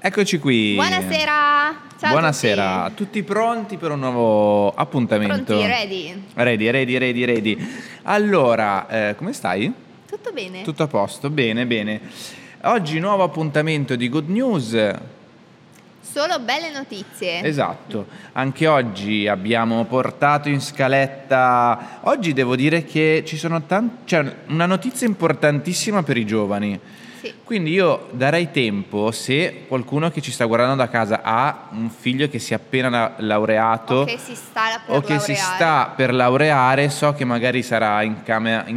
Eccoci qui. Buonasera. Ciao. Buonasera. A tutti pronti per un nuovo appuntamento? Pronti, ready. Ready. Allora, come stai? Tutto bene. Tutto a posto, bene. Oggi nuovo appuntamento di Good News. Solo belle notizie. Esatto. Anche oggi abbiamo portato in scaletta. Oggi devo dire che ci sono c'è una notizia importantissima per i giovani. Sì. Quindi io darei tempo, se qualcuno che ci sta guardando da casa ha un figlio che si è appena laureato o che si sta per laureare, so che magari sarà in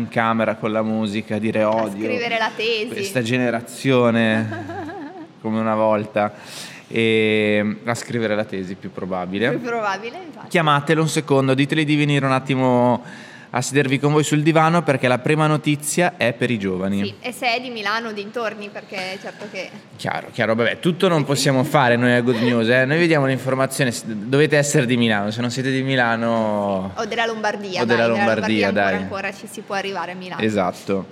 camera con la musica a dire odio, a scrivere la tesi, questa generazione come una volta, e a scrivere la tesi più probabile, infatti. Chiamatelo un secondo, diteli di venire un attimo a sedervi con voi sul divano, perché la prima notizia è per i giovani. Sì, e se è di Milano dintorni, perché certo che... Chiaro, vabbè, tutto non possiamo fare noi a Good News, Noi vediamo l'informazione, dovete essere di Milano, se non siete di Milano... O della Lombardia, dai. Ancora ci si può arrivare a Milano. Esatto.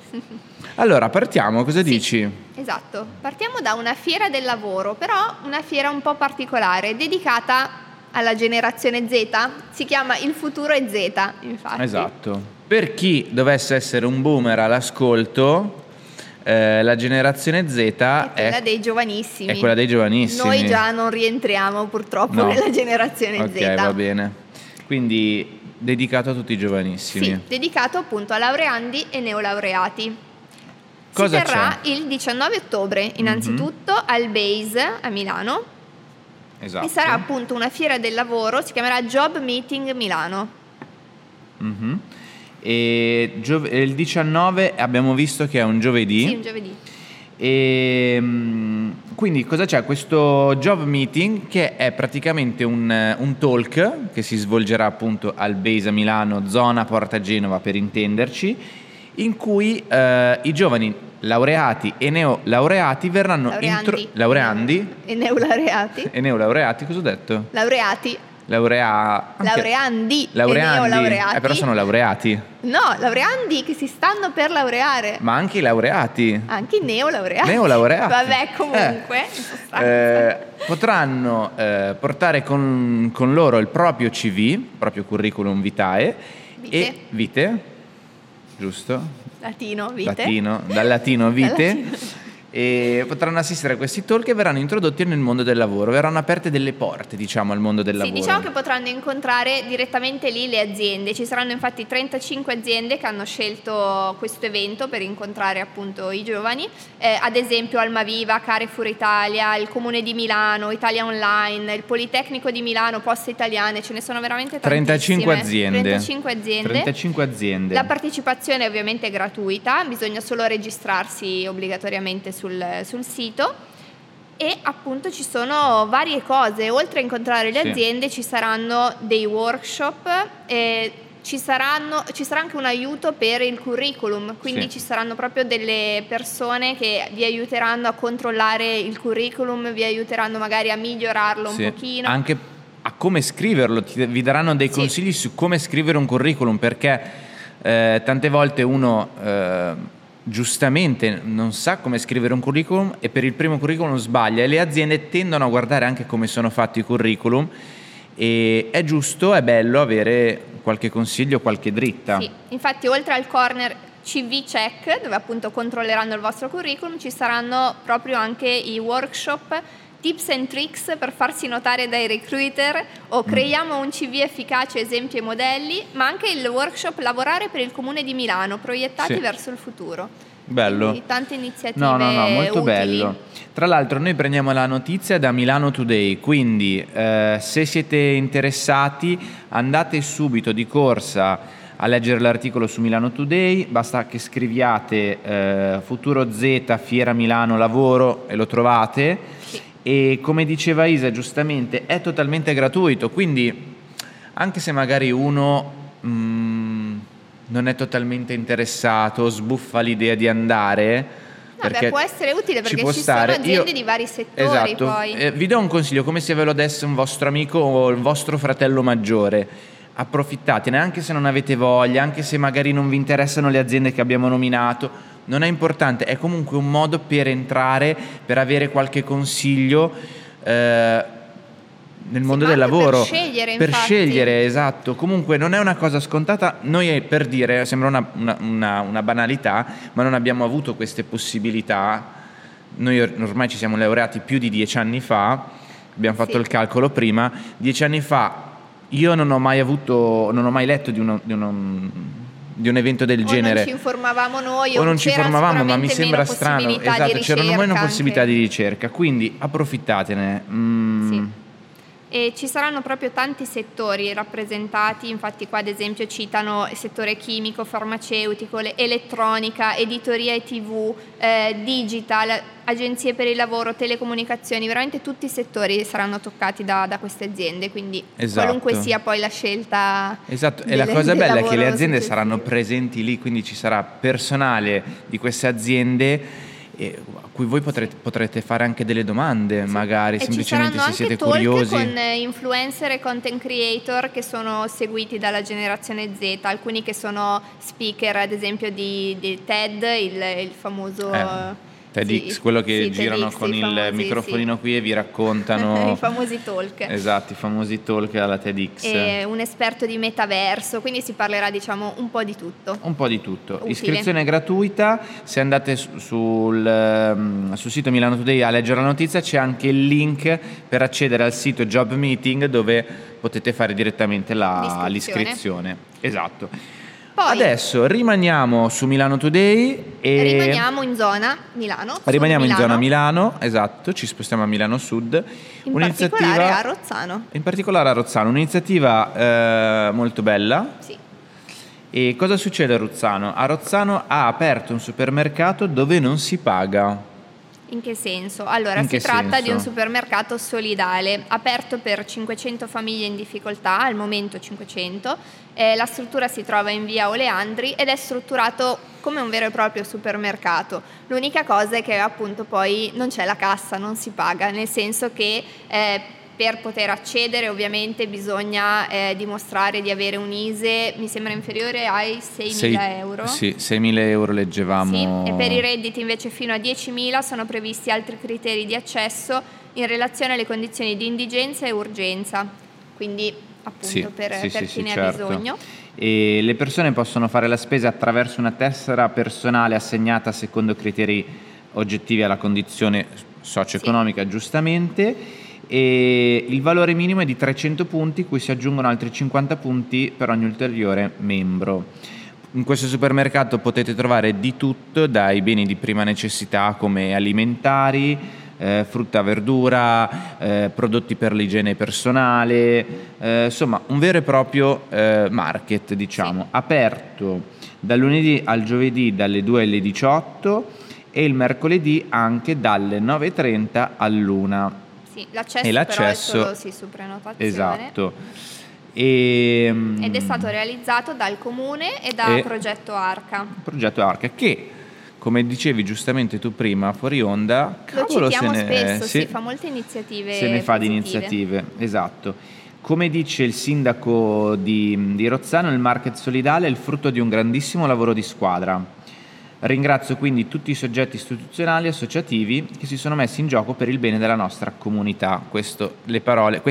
Allora, partiamo, cosa dici? Esatto, partiamo da una fiera del lavoro, però una fiera un po' particolare, dedicata... alla generazione Z, si chiama Il Futuro è Z, infatti. Esatto. Per chi dovesse essere un boomer all'ascolto, la generazione Z è quella dei giovanissimi. Noi già non rientriamo purtroppo nella generazione Z. Ok, va bene. Quindi dedicato a tutti i giovanissimi. Sì, dedicato appunto a laureandi e neolaureati. Cosa si terrà il 19 ottobre, innanzitutto al BASE a Milano. Esatto. E sarà appunto una fiera del lavoro, si chiamerà Job Meeting Milano. E il 19 abbiamo visto che è un giovedì. Sì, un giovedì. E quindi cosa c'è? Questo Job Meeting, che è praticamente un talk che si svolgerà appunto al BASE a Milano, zona Porta Genova per intenderci, in cui i giovani laureati e neolaureati verranno laureandi e neolaureati. Però sono laureati. No, laureandi che si stanno per laureare. Ma anche i laureati. Anche i neolaureati. Vabbè, comunque. Potranno portare con loro il proprio CV, il proprio curriculum vitae e vitae. Giusto? Dal latino vite. E potranno assistere a questi talk e verranno introdotti nel mondo del lavoro, verranno aperte delle porte, diciamo, al mondo del lavoro. Sì, diciamo che potranno incontrare direttamente lì le aziende. Ci saranno infatti 35 aziende che hanno scelto questo evento per incontrare appunto i giovani, ad esempio Almaviva, Carrefour Italia, il Comune di Milano, Italia Online, il Politecnico di Milano, Poste Italiane, ce ne sono veramente tantissime. 35 aziende. La partecipazione ovviamente è gratuita, bisogna solo registrarsi obbligatoriamente sul sito, e appunto ci sono varie cose. Oltre a incontrare le aziende ci saranno dei workshop, ci sarà anche un aiuto per il curriculum, quindi ci saranno proprio delle persone che vi aiuteranno a controllare il curriculum, vi aiuteranno magari a migliorarlo un pochino, anche a come scriverlo, vi daranno dei consigli su come scrivere un curriculum, perché tante volte uno giustamente non sa come scrivere un curriculum e per il primo curriculum sbaglia, e le aziende tendono a guardare anche come sono fatti i curriculum, e è giusto, è bello avere qualche consiglio, qualche dritta. Sì, infatti oltre al corner CV check, dove appunto controlleranno il vostro curriculum, ci saranno proprio anche i workshop tips and tricks per farsi notare dai recruiter, o creiamo un CV efficace, esempi e modelli, ma anche il workshop lavorare per il Comune di Milano, proiettati verso il futuro. Bello. Quindi tante iniziative molto utili. Bello. Tra l'altro noi prendiamo la notizia da Milano Today, quindi se siete interessati andate subito di corsa a leggere l'articolo su Milano Today, basta che scriviate Futuro Z, Fiera Milano, Lavoro e lo trovate. Sì. E come diceva Isa giustamente, è totalmente gratuito, quindi anche se magari uno non è totalmente interessato, sbuffa l'idea di andare, perché può essere utile, perché ci sono aziende di vari settori. Esatto. Poi vi do un consiglio, come se ve lo desse un vostro amico o il vostro fratello maggiore. Approfittatene, anche se non avete voglia, anche se magari non vi interessano le aziende che abbiamo nominato, non è importante, è comunque un modo per entrare, per avere qualche consiglio nel mondo del lavoro, per scegliere, esatto. Comunque non è una cosa scontata. Noi, per dire, sembra una banalità, ma non abbiamo avuto queste possibilità. Noi ormai ci siamo laureati più di 10 anni fa, abbiamo fatto il calcolo prima. 10 anni fa io non ho mai letto di un evento del genere. Non ci informavamo, ma mi sembra strano, esatto, c'erano meno possibilità di ricerca, quindi approfittatene. Sì. E ci saranno proprio tanti settori rappresentati, infatti qua ad esempio citano il settore chimico, farmaceutico, elettronica, editoria e tv, digital, agenzie per il lavoro, telecomunicazioni, veramente tutti i settori saranno toccati da queste aziende, quindi esatto. Qualunque sia poi la scelta. Esatto, e la cosa bella è che le aziende saranno presenti lì, quindi ci sarà personale di queste aziende a cui voi potrete fare anche delle domande, magari, e semplicemente se siete curiosi. Ci saranno anche talk con influencer e content creator che sono seguiti dalla generazione Z, alcuni che sono speaker, ad esempio di TED, il famoso... TEDx, sì, quello che girano TEDx, con il famosi, microfonino qui e vi raccontano i famosi talk. Esatto, i famosi talk alla TEDx. E un esperto di metaverso, quindi si parlerà, diciamo, un po' di tutto. Un po' di tutto. Utile. Iscrizione gratuita, se andate sul sito Milano Today a leggere la notizia c'è anche il link per accedere al sito Job Meeting dove potete fare direttamente l'iscrizione. Esatto. Poi, adesso rimaniamo su Milano Today e rimaniamo in zona Milano. Esatto, ci spostiamo a Milano Sud. In particolare a Rozzano, un'iniziativa molto bella. Sì. E cosa succede a Rozzano? A Rozzano ha aperto un supermercato dove non si paga. In che senso? Allora, tratta di un supermercato solidale, aperto per 500 famiglie in difficoltà, al momento 500. La struttura si trova in via Oleandri ed è strutturato come un vero e proprio supermercato. L'unica cosa è che appunto poi non c'è la cassa, non si paga, nel senso che... per poter accedere ovviamente bisogna dimostrare di avere un ISEE, mi sembra inferiore ai 6.000 euro. Sì, 6.000 euro leggevamo. Sì, e per i redditi invece fino a 10.000 sono previsti altri criteri di accesso in relazione alle condizioni di indigenza e urgenza, quindi appunto per chi ne ha bisogno. E le persone possono fare la spesa attraverso una tessera personale assegnata secondo criteri oggettivi alla condizione socio-economica, giustamente. E il valore minimo è di 300 punti, cui si aggiungono altri 50 punti per ogni ulteriore membro. In questo supermercato potete trovare di tutto, dai beni di prima necessità come alimentari, frutta, verdura, prodotti per l'igiene personale, insomma un vero e proprio market, diciamo, aperto dal lunedì al giovedì dalle 2 alle 18 e il mercoledì anche dalle 9.30 all'1. L'accesso però è solo su prenotazione. Esatto. Ed è stato realizzato dal Comune e da Progetto Arca. Progetto Arca che, come dicevi giustamente tu prima, fuori onda, lo citiamo spesso, si fa molte iniziative. Se ne fa positive. Di iniziative, esatto. Come dice il sindaco di Rozzano, il market solidale è il frutto di un grandissimo lavoro di squadra. Ringrazio quindi tutti i soggetti istituzionali e associativi che si sono messi in gioco per il bene della nostra comunità. Queste le parole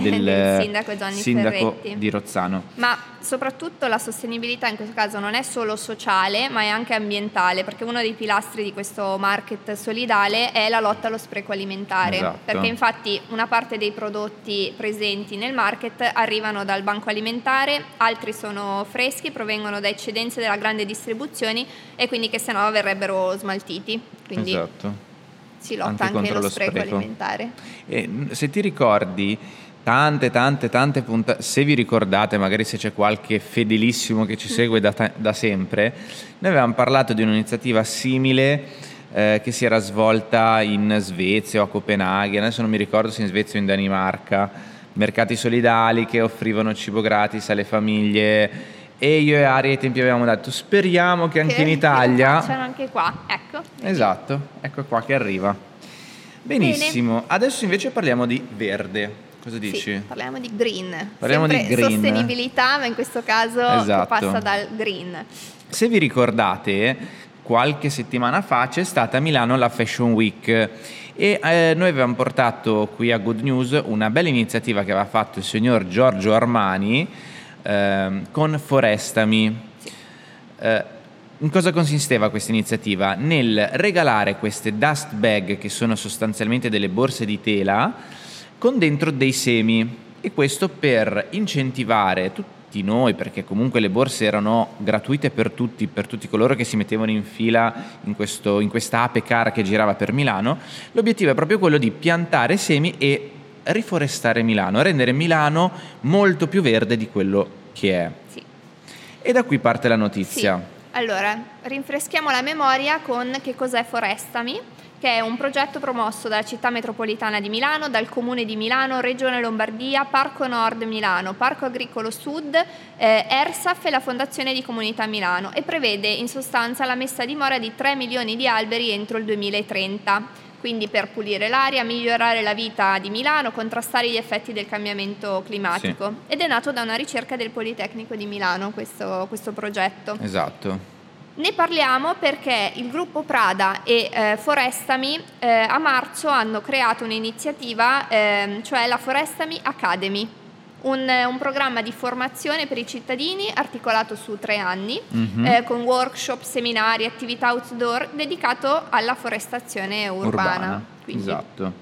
del sindaco Gianni Ferretti di Rozzano. Ma soprattutto la sostenibilità in questo caso non è solo sociale, ma è anche ambientale, perché uno dei pilastri di questo market solidale è la lotta allo spreco alimentare. Esatto. Perché infatti una parte dei prodotti presenti nel market arrivano dal banco alimentare, altri sono freschi, provengono da eccedenze della grande distribuzione e quindi che sennò verrebbero smaltiti, quindi esatto. Si lotta anche contro lo spreco alimentare. E se ti ricordi tante puntate, se vi ricordate, magari se c'è qualche fedelissimo che ci segue da sempre, noi avevamo parlato di un'iniziativa simile che si era svolta in Svezia o a Copenaghen, adesso non mi ricordo se in Svezia o in Danimarca, mercati solidali che offrivano cibo gratis alle famiglie. E io e Ari ai tempi avevamo detto speriamo che anche in Italia facciano anche qua, ecco. Esatto, ecco qua che arriva. Benissimo. Bene. Adesso invece parliamo di verde. Cosa dici? Sì, parliamo di green. Sostenibilità, ma in questo caso passa dal green. Se vi ricordate qualche settimana fa c'è stata a Milano la Fashion Week e noi avevamo portato qui a Good News una bella iniziativa che aveva fatto il signor Giorgio Armani con Forestami. In cosa consisteva questa iniziativa? Nel regalare queste dust bag, che sono sostanzialmente delle borse di tela con dentro dei semi, e questo per incentivare tutti noi, perché comunque le borse erano gratuite per tutti coloro che si mettevano in fila in questa ape car che girava per Milano. L'obiettivo è proprio quello di piantare semi e riforestare Milano, rendere Milano molto più verde di quello che è. Sì. E da qui parte la notizia. Sì. Allora, rinfreschiamo la memoria con che cos'è Forestami, che è un progetto promosso dalla Città Metropolitana di Milano, dal Comune di Milano, Regione Lombardia, Parco Nord Milano, Parco Agricolo Sud, ERSAF e la Fondazione di Comunità Milano, e prevede in sostanza la messa a dimora di 3 milioni di alberi entro il 2030. Quindi per pulire l'aria, migliorare la vita di Milano, contrastare gli effetti del cambiamento climatico. Sì. Ed è nato da una ricerca del Politecnico di Milano questo progetto. Esatto. Ne parliamo perché il gruppo Prada e Forestami a marzo hanno creato un'iniziativa, cioè la Forestami Academy. Un programma di formazione per i cittadini articolato su 3 anni, con workshop, seminari, attività outdoor, dedicato alla forestazione urbana. Esatto.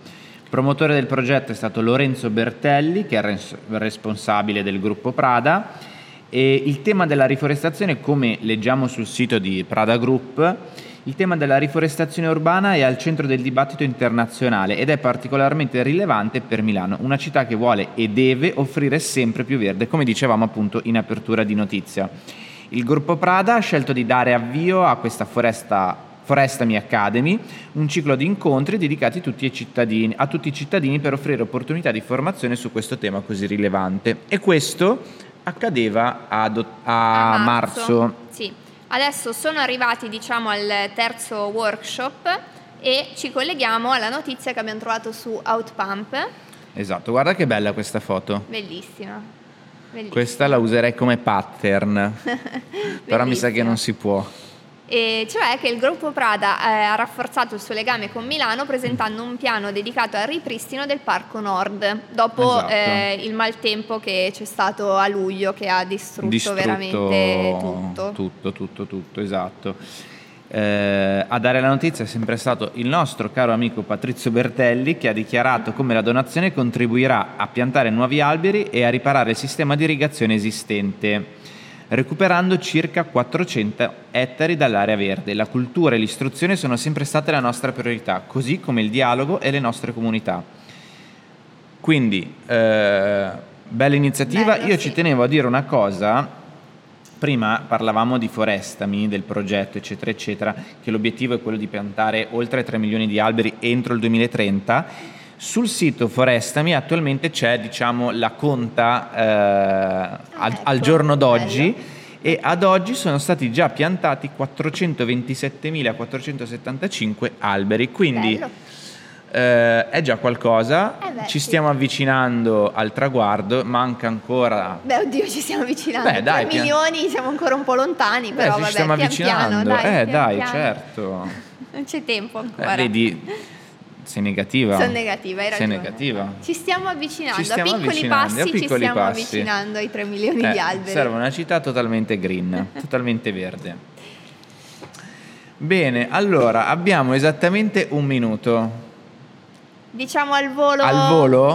Promotore del progetto è stato Lorenzo Bertelli, che è responsabile del gruppo Prada, e il tema della riforestazione, come leggiamo sul sito di Prada Group, il tema della riforestazione urbana è al centro del dibattito internazionale ed è particolarmente rilevante per Milano, una città che vuole e deve offrire sempre più verde, come dicevamo appunto in apertura di notizia. Il gruppo Prada ha scelto di dare avvio a questa Forestami Academy, un ciclo di incontri dedicati a tutti i cittadini per offrire opportunità di formazione su questo tema così rilevante. E questo accadeva a marzo. Sì. Adesso sono arrivati, al 3° workshop e ci colleghiamo alla notizia che abbiamo trovato su Outpump. Esatto, guarda che bella questa foto. Bellissima. Questa la userei come pattern, però mi sa che non si può. E cioè che il gruppo Prada ha rafforzato il suo legame con Milano presentando un piano dedicato al ripristino del Parco Nord dopo il maltempo che c'è stato a luglio, che ha distrutto veramente tutto. Tutto, esatto. A dare la notizia è sempre stato il nostro caro amico Patrizio Bertelli, che ha dichiarato come la donazione contribuirà a piantare nuovi alberi e a riparare il sistema di irrigazione esistente, recuperando circa 400 ettari dall'area verde. La cultura e l'istruzione sono sempre state la nostra priorità, così come il dialogo e le nostre comunità. Quindi, bella iniziativa. Bello, io ci tenevo a dire una cosa. Prima parlavamo di Forestami, del progetto, eccetera, eccetera, che l'obiettivo è quello di piantare oltre 3 milioni di alberi entro il 2030. Sul sito Forestami attualmente c'è la conta al giorno d'oggi, e ad oggi sono stati già piantati 427.475 alberi, quindi è già qualcosa, ci stiamo avvicinando al traguardo, manca ancora... ci stiamo avvicinando, 3 milioni siamo ancora un po' lontani, però ci stiamo avvicinando, piano. Certo. Non c'è tempo ancora. Vedi... Sei negativa, hai ragione. Ci stiamo avvicinando a piccoli passi. Avvicinando ai 3 milioni di alberi. Serve una città totalmente green, totalmente verde. Bene, allora abbiamo esattamente un minuto. Diciamo al volo?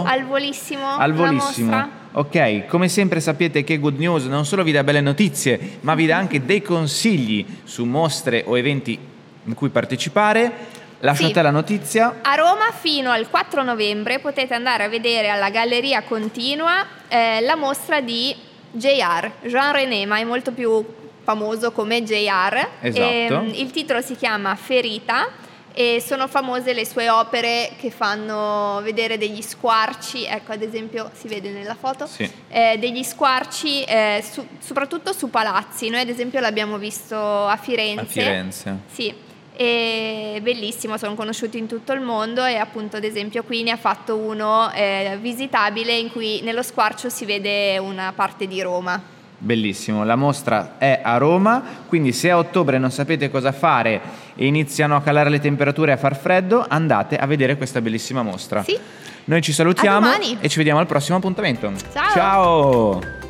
Al volissimo. Una mostra. Ok, come sempre sapete che Good News non solo vi dà belle notizie, ma vi dà anche dei consigli su mostre o eventi in cui partecipare. Lasciate la notizia. A Roma fino al 4 novembre potete andare a vedere alla Galleria Continua la mostra di JR, Jean René, ma è molto più famoso come JR. Esatto. Il titolo si chiama Ferita e sono famose le sue opere che fanno vedere degli squarci, ad esempio si vede nella foto, degli squarci soprattutto su palazzi. Noi ad esempio l'abbiamo visto a Firenze. Sì. È bellissimo, sono conosciuti in tutto il mondo e appunto ad esempio qui ne ha fatto uno visitabile in cui nello squarcio si vede una parte di Roma. Bellissimo, la mostra è a Roma, quindi se a ottobre non sapete cosa fare e iniziano a calare le temperature e a far freddo, andate a vedere questa bellissima mostra. Sì. Noi ci salutiamo e ci vediamo al prossimo appuntamento. Ciao! Ciao.